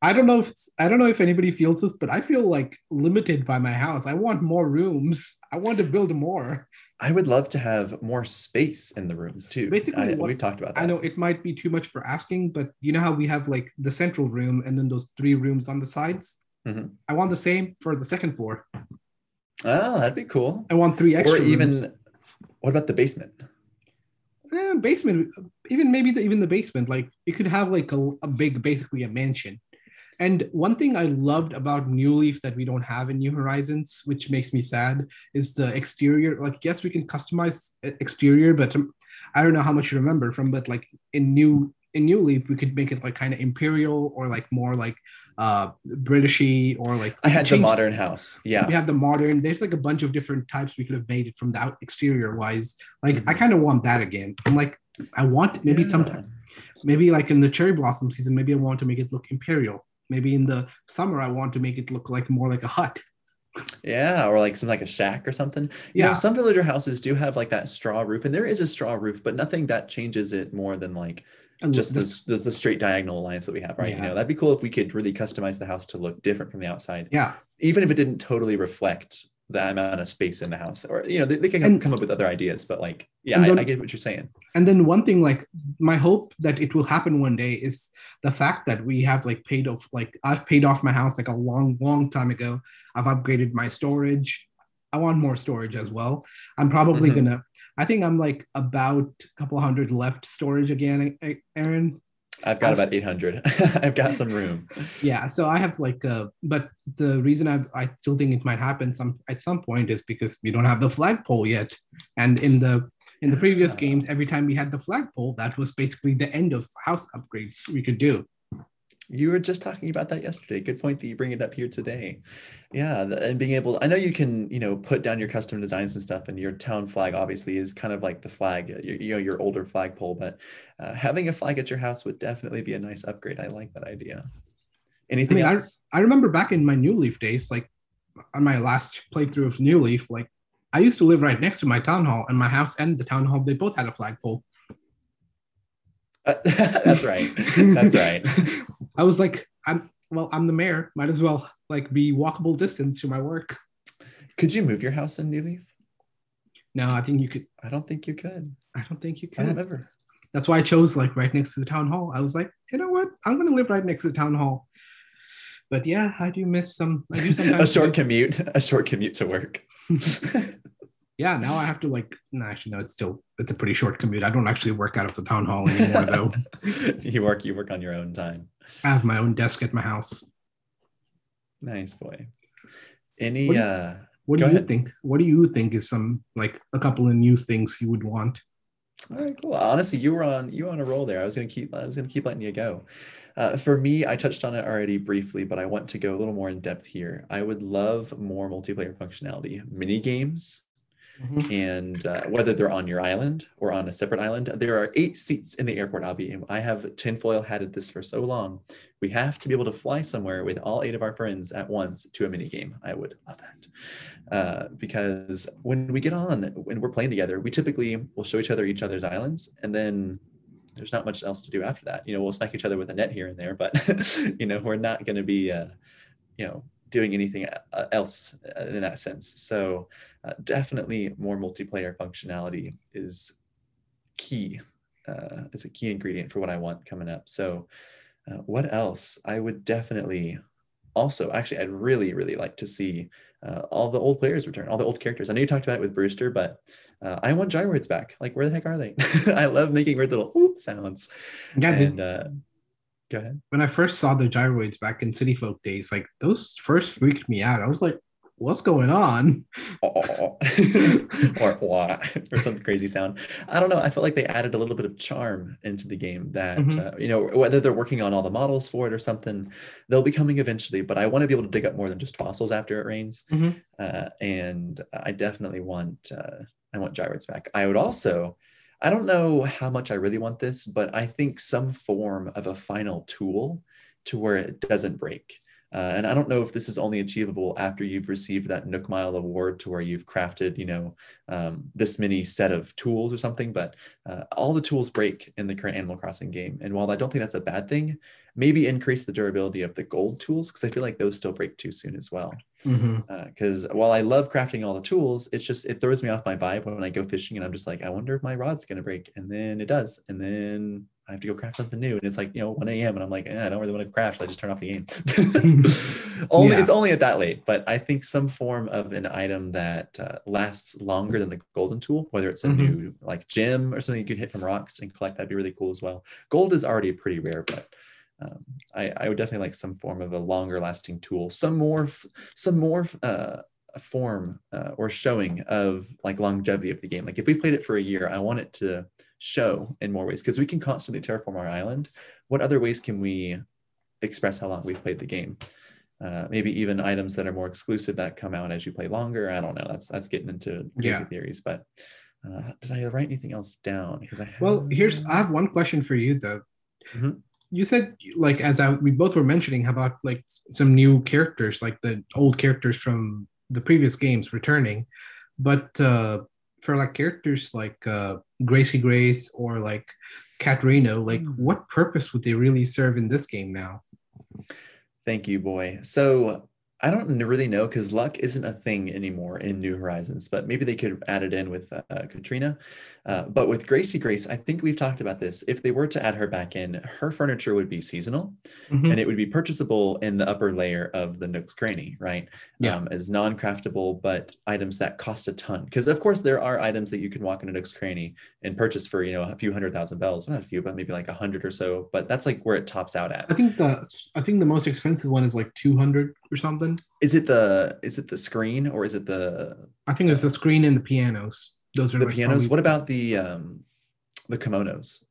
I don't know if it's, I don't know if anybody feels this, but I feel like limited by my house. I want more rooms. I want to build more. I would love to have more space in the rooms too. Basically, I, what, we've talked about that. I know it might be too much for asking, but you know how we have like the central room and then those three rooms on the sides? Mm-hmm. I want the same for the second floor. Oh, that'd be cool. I want three extra or even, rooms. What about the basement? Eh, basement, even maybe the, even the basement. Like it could have like a, a big, basically a mansion. And one thing I loved about New Leaf that we don't have in New Horizons, which makes me sad, is the exterior. Like, yes, we can customize exterior, but um, I don't know how much you remember from, but like in New in New Leaf, we could make it like kind of imperial or like more like uh, Britishy or like. I had change. The modern house. Yeah. We had the modern. There's like a bunch of different types we could have made it from the exterior wise. Like, mm-hmm. I kind of want that again. I'm like, I want maybe yeah. sometime, maybe like in the cherry blossom season, maybe I want to make it look imperial. Maybe in the summer, I want to make it look like more like a hut. Yeah, or like some like a shack or something. You yeah. know, some villager houses do have like that straw roof, and there is a straw roof, but nothing that changes it more than like just the, the, the straight diagonal lines that we have, right? Yeah. You know, that'd be cool if we could really customize the house to look different from the outside. Yeah. Even if it didn't totally reflect the amount of space in the house, or, you know, they, they can and, come up with other ideas, but like, yeah, then, I, I get what you're saying. And then one thing, like my hope that it will happen one day is the fact that we have like paid off, like I've paid off my house like a long, long time ago. I've upgraded my storage. I want more storage as well. I'm probably mm-hmm. gonna, I think I'm like about a couple hundred left storage again, Aaron. I've got I've, about eight hundred. I've got some room. Yeah, so I have like, uh, but the reason I I still think it might happen some at some point is because we don't have the flagpole yet. And in the in the previous yeah. games, every time we had the flagpole, that was basically the end of house upgrades we could do. You were just talking about that yesterday. Good point that you bring it up here today. Yeah, and being able, I know you can, you know, put down your custom designs and stuff, and your town flag obviously is kind of like the flag, your, you know, your older flagpole, but uh, having a flag at your house would definitely be a nice upgrade. I like that idea. Anything I mean, else? I, I remember back in my New Leaf days, like on my last playthrough of New Leaf, like I used to live right next to my town hall, and my house and the town hall, they both had a flagpole. Uh, that's right. That's right. I was like, I'm well, I'm the mayor. Might as well like be walkable distance to my work. Could you move your house in New Leaf? No, I think you could. I don't think you could. I don't think you could. I don't ever. That's why I chose like right next to the town hall. I was like, you know what? I'm going to live right next to the town hall. But yeah, I do miss some. I do sometimes. a short commute. A short commute to work. Yeah, now I have to like, no, actually, no, it's still, it's a pretty short commute. I don't actually work out of the town hall anymore, though. you work, you work on your own time. I have my own desk at my house. Nice boy. Any, what do you, uh, what do you think? What do you think is some, like a couple of new things you would want? All right, cool. Honestly, you were on, you were on a roll there. I was going to keep, I was going to keep letting you go. Uh, for me, I touched on it already briefly, but I want to go a little more in depth here. I would love more multiplayer functionality, mini games. Mm-hmm. And uh, whether they're on your island or on a separate island, there are eight seats in the airport lobby. And I have tinfoil hatted this for so long. We have to be able to fly somewhere with all eight of our friends at once to a mini game. I would love that. Uh, because when we get on, when we're playing together, we typically will show each other each other's islands. And then there's not much else to do after that. You know, we'll smack each other with a net here and there, but, you know, we're not going to be, uh, you know, doing anything else in that sense. So uh, definitely more multiplayer functionality is key. Uh, it's a key ingredient for what I want coming up. So uh, what else? I would definitely also, actually, I'd really, really like to see uh, all the old players return, all the old characters. I know you talked about it with Brewster, but uh, I want gyroids back. Like, where the heck are they? I love making weird little whoop sounds. Yeah, and, the, uh, go ahead. When I first saw the gyroids back in City Folk days, like those first freaked me out. I was like, what's going on? Oh. Or wah, or some crazy sound. I don't know. I felt like they added a little bit of charm into the game that, mm-hmm. uh, you know, whether they're working on all the models for it or something, they'll be coming eventually, but I want to be able to dig up more than just fossils after it rains. Mm-hmm. Uh, and I definitely want, uh, I want gyroids back. I would also, I don't know how much I really want this, but I think some form of a final tool to where it doesn't break. Uh, and I don't know if this is only achievable after you've received that Nook Mile award to where you've crafted, you know, um, this many set of tools or something, but uh, all the tools break in the current Animal Crossing game. And while I don't think that's a bad thing, maybe increase the durability of the gold tools, because I feel like those still break too soon as well. Because mm-hmm. uh, while I love crafting all the tools, it's just, it throws me off my vibe when I go fishing and I'm just like, I wonder if my rod's going to break. And then it does. And then I have to go craft something new. And it's like, you know, one a.m. and I'm like, eh, I don't really want to craft. So I just turn off the game. only, yeah. It's only at that late, but I think some form of an item that uh, lasts longer than the golden tool, whether it's a mm-hmm. new like gem or something you could hit from rocks and collect, that'd be really cool as well. Gold is already pretty rare, but um, I, I would definitely like some form of a longer lasting tool, some more, some more uh, form uh, or showing of like longevity of the game. Like if we played it for a year, I want it to show in more ways, because we can constantly terraform our island. What other ways can we express how long we've played the game? Uh, maybe even items that are more exclusive that come out as you play longer. I don't know. That's that's getting into crazy yeah. theories. But uh, did I write anything else down? Because I have... well, here's I have one question for you though. Mm-hmm. You said like as I, we both were mentioning about like some new characters, like the old characters from the previous games returning, but. Uh, for like characters like uh, Gracie Grace or like Katarina, like what purpose would they really serve in this game now? Thank you, boy. So I don't really know, because luck isn't a thing anymore in New Horizons, but maybe they could have added in with uh, Katrina. Uh, but with Gracie Grace, I think we've talked about this. If they were to add her back in, her furniture would be seasonal mm-hmm. and it would be purchasable in the upper layer of the Nook's Cranny, right? Yeah. Um, as non-craftable, but items that cost a ton. Because of course there are items that you can walk into Nook's Cranny and purchase for, you know, a few hundred thousand bells, not a few, but maybe like a hundred or so, but that's like where it tops out at. I think the, I think the most expensive one is like two hundred or something. Is it the is it the screen or is it the? I think it's the screen and the pianos. Those are the like pianos. Probably... What about the um, the kimonos?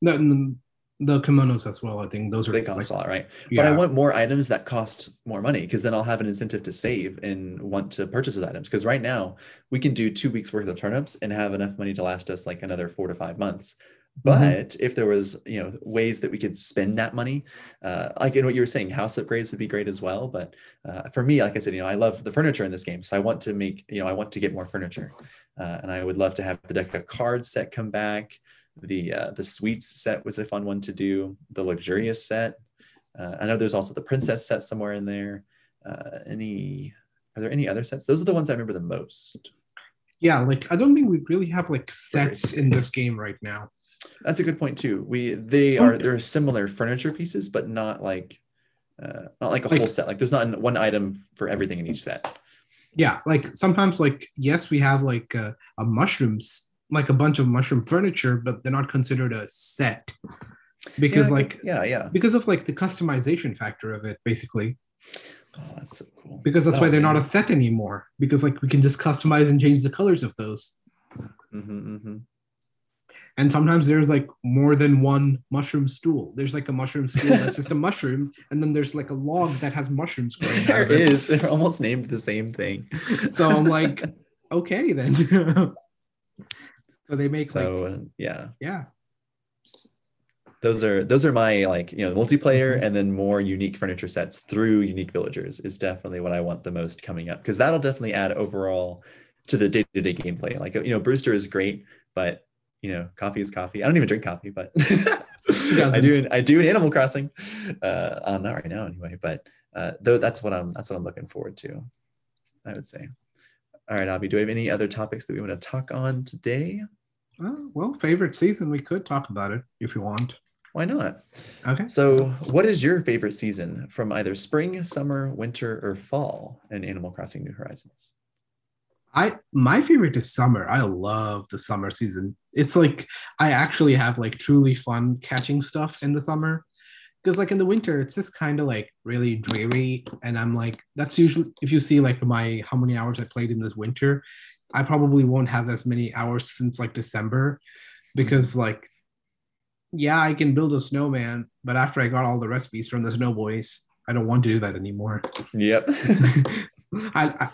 No, no, the kimonos as well. I think those are they cost like, a lot, right? Yeah. But I want more items that cost more money, because then I'll have an incentive to save and want to purchase those items. Because right now we can do two weeks worth of turnips and have enough money to last us like another four to five months. But mm-hmm. if there was, you know, ways that we could spend that money, uh, like in what you were saying, house upgrades would be great as well. But uh, for me, like I said, you know, I love the furniture in this game. So I want to make, you know, I want to get more furniture. Uh, and I would love to have the deck of cards set come back. The uh, the sweets set was a fun one to do. The luxurious set. Uh, I know there's also the princess set somewhere in there. Uh, any, are there any other sets? Those are the ones I remember the most. Yeah, like I don't think we really have like sets in this game right now. That's a good point too. We they are there are similar furniture pieces, but not like uh, not like a like, whole set. Like there's not one item for everything in each set. Yeah, like sometimes like yes, we have like a, a mushrooms, like a bunch of mushroom furniture, but they're not considered a set because yeah, like yeah yeah because of like the customization factor of it basically. Oh, that's so cool. Because that's oh, why they're yeah. not a set anymore. Because like we can just customize and change the colors of those. Mm-hmm, mm-hmm. And sometimes there's like more than one mushroom stool. There's like a mushroom stool that's just a mushroom. And then there's like a log that has mushrooms growing out of it. There is. They're almost named the same thing. So I'm like, okay, then. So they make so, like. Uh, yeah. Yeah. Those are those are my like, you know, multiplayer and then more unique furniture sets through unique villagers is definitely what I want the most coming up. Because that'll definitely add overall to the day-to-day gameplay. Like, you know, Brewster is great, but you know, coffee is coffee. I don't even drink coffee, but I do. I do in Animal Crossing. Uh, uh, not right now, anyway. But uh, though that's what I'm. That's what I'm looking forward to. I would say. All right, Abhi. Do we have any other topics that we want to talk on today? Uh, well, favorite season. We could talk about it if you want. Why not? Okay. So what is your favorite season from either spring, summer, winter, or fall in Animal Crossing New Horizons? I my favorite is summer. I love the summer season. It's like I actually have like truly fun catching stuff in the summer. Because like in the winter, it's just kind of like really dreary. And I'm like, that's usually, if you see like my, how many hours I played in this winter, I probably won't have as many hours since like December. Because like, yeah, I can build a snowman, but after I got all the recipes from the Snow Boys, I don't want to do that anymore. Yep. I, I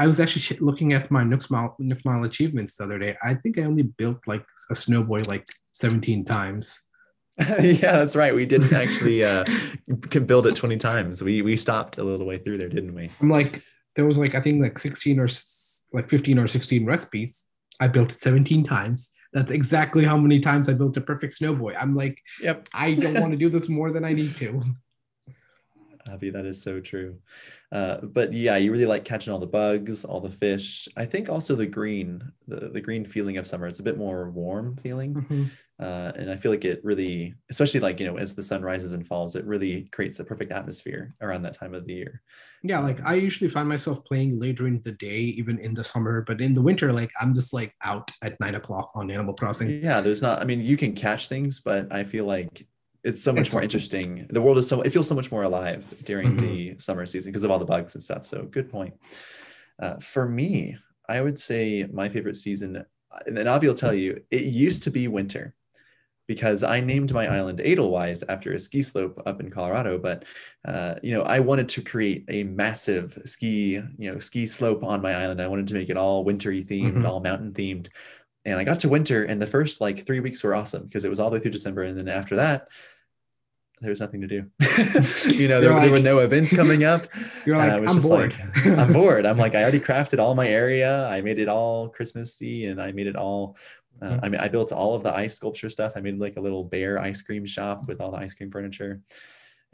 I was actually looking at my Nook's Mile, Nook Mile achievements the other day. I think I only built like a Snow Boy like seventeen times. Yeah, that's right. We didn't actually uh, can build it twenty times. We we stopped a little way through there, didn't we? I'm like, there was like, I think like sixteen or like fifteen or sixteen recipes. I built it seventeen times. That's exactly how many times I built a perfect Snow Boy. I'm like, yep. I don't want to do this more than I need to. Abby, that is so true. Uh, but yeah, you really like catching all the bugs, all the fish. I think also the green, the, the green feeling of summer. It's a bit more warm feeling. Mm-hmm. Uh, and I feel like it really, especially like, you know, as the sun rises and falls, it really creates the perfect atmosphere around that time of the year. Yeah, like I usually find myself playing later in the day, even in the summer, but in the winter, like I'm just like out at nine o'clock on Animal Crossing. Yeah, there's not, I mean, you can catch things, but I feel like it's so much Excellent. more interesting. The world is so, it feels so much more alive during mm-hmm. the summer season because of all the bugs and stuff. So good point. Uh, for me, I would say my favorite season, and Abby will tell you, it used to be winter because I named my island Edelweiss after a ski slope up in Colorado. But, uh, you know, I wanted to create a massive ski, you know, ski slope on my island. I wanted to make it all wintry themed, mm-hmm. all mountain themed. And I got to winter and the first like three weeks were awesome because it was all the way through December. And then after that, there was nothing to do. You know, there, like, there were no events coming up. You're like, I was I'm just bored. Like, I'm bored. I'm like, I already crafted all my area. I made it all Christmassy and I made it all. Uh, mm-hmm. I mean, I built all of the ice sculpture stuff. I made like a little bear ice cream shop with all the ice cream furniture.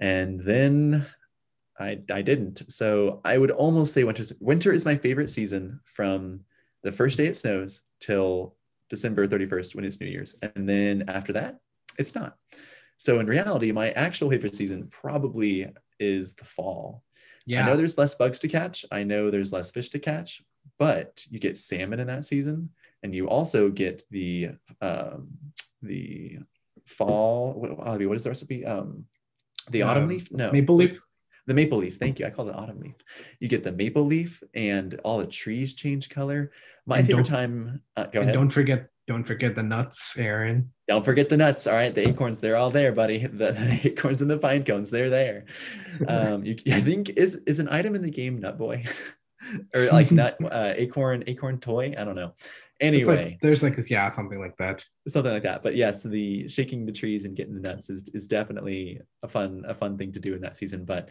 And then I, I didn't. So I would almost say winter, winter is my favorite season from the first day it snows till December thirty-first when it's New Year's. And then after that, it's not. So in reality, my actual favorite season probably is the fall. Yeah. I know there's less bugs to catch. I know there's less fish to catch, but you get salmon in that season. And you also get the, um, the fall, what, what is the recipe? Um, the uh, autumn leaf? No. Maple leaf? The maple leaf. Thank you. I call it autumn leaf. You get the maple leaf and all the trees change color. My and favorite time. Uh, go and ahead. Don't forget. Don't forget the nuts, Aaron. Don't forget the nuts. All right. The acorns. They're all there, buddy. The, the acorns and the pine cones. They're there. Um, you, I think is, is an item in the game Nut Boy or like nut uh, acorn, acorn toy. I don't know. Anyway, like, there's like, yeah, something like that. Something like that. But yes, yeah, so the shaking the trees and getting the nuts is, is definitely a fun, a fun thing to do in that season. But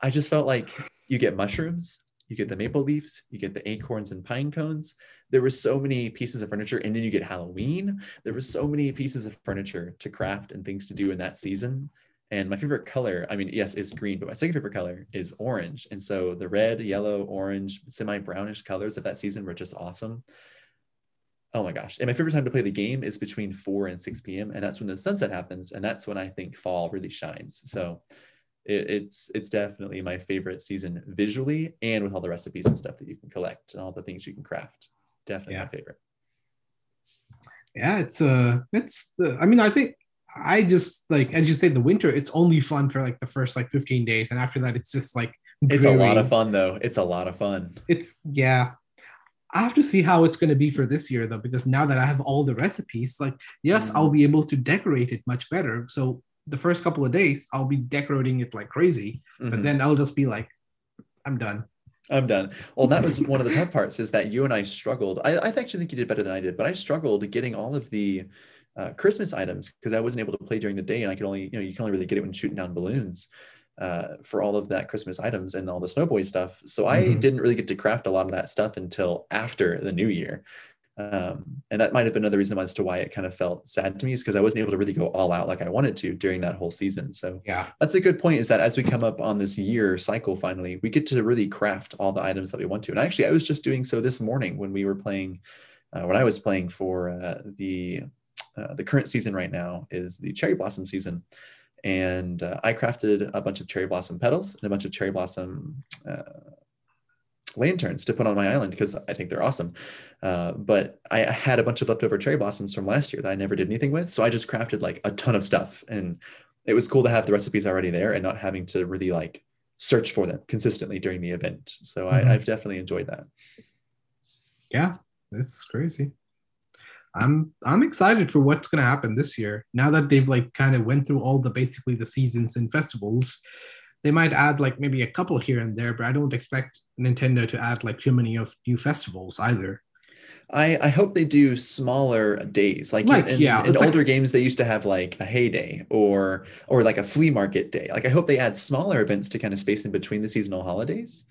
I just felt like you get mushrooms, you get the maple leaves, you get the acorns and pine cones. There were so many pieces of furniture. And then you get Halloween. There were so many pieces of furniture to craft and things to do in that season. And my favorite color, I mean, yes, is green, but my second favorite color is orange. And so the red, yellow, orange, semi-brownish colors of that season were just awesome. Oh my gosh. And my favorite time to play the game is between four and six p.m. And that's when the sunset happens. And that's when I think fall really shines. So it, it's it's definitely my favorite season visually and with all the recipes and stuff that you can collect and all the things you can craft. Definitely yeah. my favorite. Yeah, it's, uh, it's, uh, I mean, I think I just like, as you say, the winter, it's only fun for like the first like fifteen days. And after that, it's just like, dreary. It's a lot of fun though. It's a lot of fun. It's, yeah. I have to see how it's going to be for this year, though, because now that I have all the recipes, like, yes, mm. I'll be able to decorate it much better. So the first couple of days, I'll be decorating it like crazy, mm-hmm. but then I'll just be like, I'm done. I'm done. Well, that was one of the tough parts is that you and I struggled. I, I actually think you did better than I did, but I struggled getting all of the uh, Christmas items because I wasn't able to play during the day and I could only, you know, you can only really get it when shooting down balloons. Uh, for all of that Christmas items and all the Snow Boy stuff. So I mm-hmm. didn't really get to craft a lot of that stuff until after the new year. Um, and that might've been another reason as to why it kind of felt sad to me is because I wasn't able to really go all out like I wanted to during that whole season. So yeah, that's a good point is that as we come up on this year cycle, finally, we get to really craft all the items that we want to. And actually I was just doing so this morning when we were playing, uh, when I was playing for uh, the uh, the current season right now is the cherry blossom season. And uh, I crafted a bunch of cherry blossom petals and a bunch of cherry blossom uh, lanterns to put on my island because I think they're awesome. Uh, but I had a bunch of leftover cherry blossoms from last year that I never did anything with. So I just crafted like a ton of stuff. And it was cool to have the recipes already there and not having to really like search for them consistently during the event. So mm-hmm. I, I've definitely enjoyed that. Yeah, that's crazy. I'm I'm excited for what's going to happen this year. Now that they've like kind of went through all the basically the seasons and festivals, they might add like maybe a couple here and there, but I don't expect Nintendo to add like too many of new festivals either. I, I hope they do smaller days. Like, like in, yeah, in older like, games, they used to have like a hay day or or like a flea market day. Like I hope they add smaller events to kind of space in between the seasonal holidays.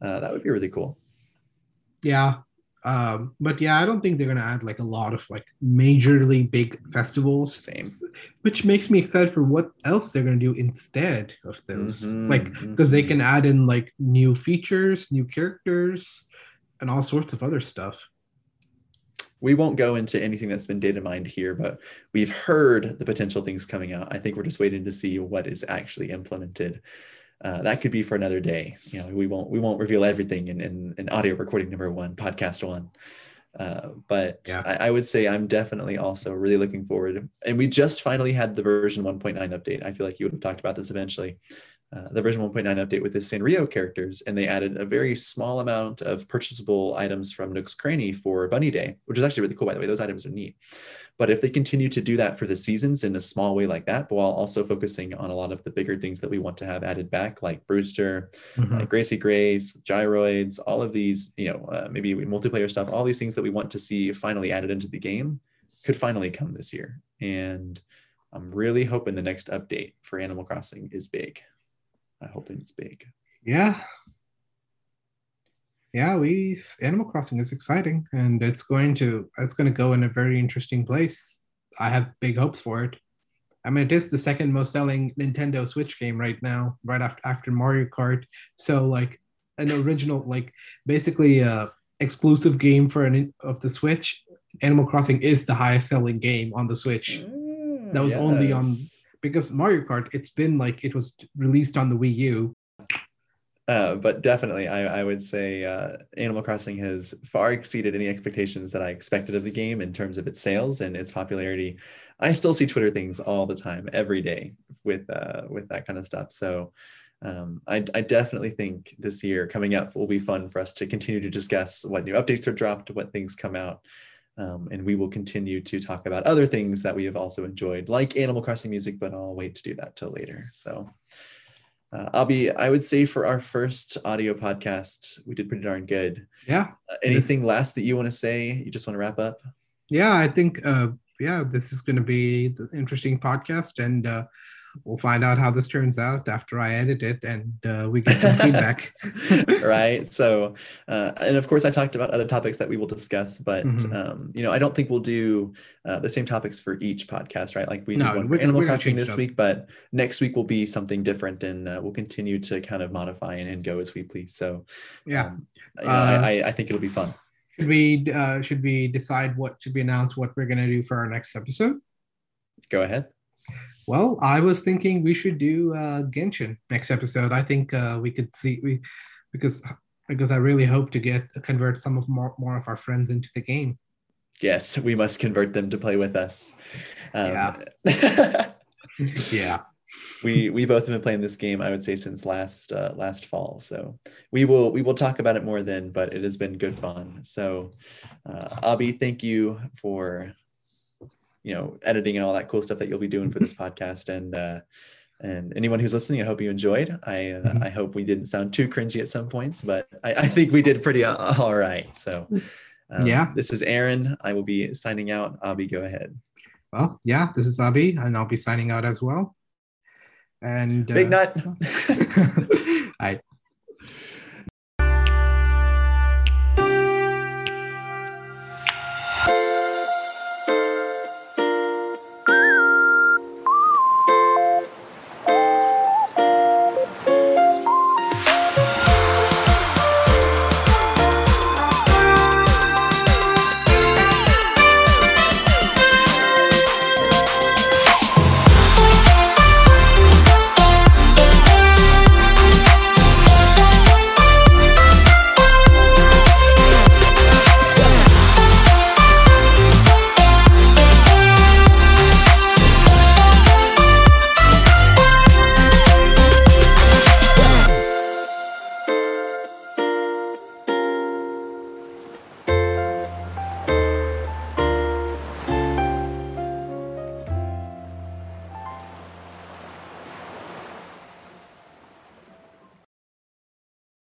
Uh, that would be really cool. Yeah. Um, but yeah, I don't think they're going to add like a lot of like majorly big festivals. Same. Which makes me excited for what else they're going to do instead of those. Mm-hmm, like, because mm-hmm. they can add in like new features, new characters, and all sorts of other stuff. We won't go into anything that's been data mined here, but we've heard the potential things coming out. I think we're just waiting to see what is actually implemented. Uh, that could be for another day. You know, we won't we won't reveal everything in, in, in audio recording number one, podcast one. Uh, but yeah. I, I would say I'm definitely also really looking forward. And we just finally had the version one point nine update. I feel like you would have talked about this eventually. Uh, the version one point nine update with the Sanrio characters, and they added a very small amount of purchasable items from Nook's Cranny for Bunny Day, which is actually really cool, by the way. Those items are neat. But if they continue to do that for the seasons in a small way like that, but while also focusing on a lot of the bigger things that we want to have added back, like Brewster, mm-hmm. like Gracie Grace, gyroids, all of these, you know, uh, maybe multiplayer stuff, all these things that we want to see finally added into the game could finally come this year. And I'm really hoping the next update for Animal Crossing is big. I hope it's big. Yeah. Yeah, we Animal Crossing is exciting, and it's going to it's going to go in a very interesting place. I have big hopes for it. I mean, it is the second most selling Nintendo Switch game right now, right after after Mario Kart. So like an original, like basically a exclusive game for an of the Switch, Animal Crossing is the highest selling game on the Switch. Mm, that was yes. only on Because Mario Kart, it's been like it was released on the Wii U. Uh, but definitely, I, I would say uh, Animal Crossing has far exceeded any expectations that I expected of the game in terms of its sales and its popularity. I still see Twitter things all the time, every day with uh, with that kind of stuff. So um, I, I definitely think this year coming up will be fun for us to continue to discuss what new updates are dropped, what things come out. Um, and we will continue to talk about other things that we have also enjoyed, like Animal Crossing music, but I'll wait to do that till later. So uh, I'll be, I would say for our first audio podcast, we did pretty darn good. Yeah. Uh, anything this, last that you want to say? You just want to wrap up? Yeah, I think, uh, yeah, this is going to be an interesting podcast, and uh, we'll find out how this turns out after I edit it and uh, we get some feedback. Right. So, uh, and of course, I talked about other topics that we will discuss, but, mm-hmm. um, you know, I don't think we'll do uh, the same topics for each podcast, right? Like we no, did one for Animal Crossing this week, but next week will be something different, and uh, we'll continue to kind of modify and, and go as we please. So, yeah, um, uh, you know, I, I think it'll be fun. Should we, uh, should we decide what should we announce what we're going to do for our next episode? Go ahead. Well, I was thinking we should do uh, Genshin next episode. I think uh, we could see we, because because I really hope to get convert some of more, more of our friends into the game. Yes, we must convert them to play with us. Um, yeah, yeah. We we both have been playing this game, I would say, since last uh, last fall. So we will we will talk about it more then. But it has been good fun. So, uh, Abhi, thank you for. You know, editing and all that cool stuff that you'll be doing for this podcast, and uh, and anyone who's listening, I hope you enjoyed. I uh, mm-hmm. I hope we didn't sound too cringy at some points, but I, I think we did pretty all right. So um, yeah, this is Aaron. I will be signing out. Abhi, go ahead. Well, yeah, this is Abhi, and I'll be signing out as well. And uh, big nut. I.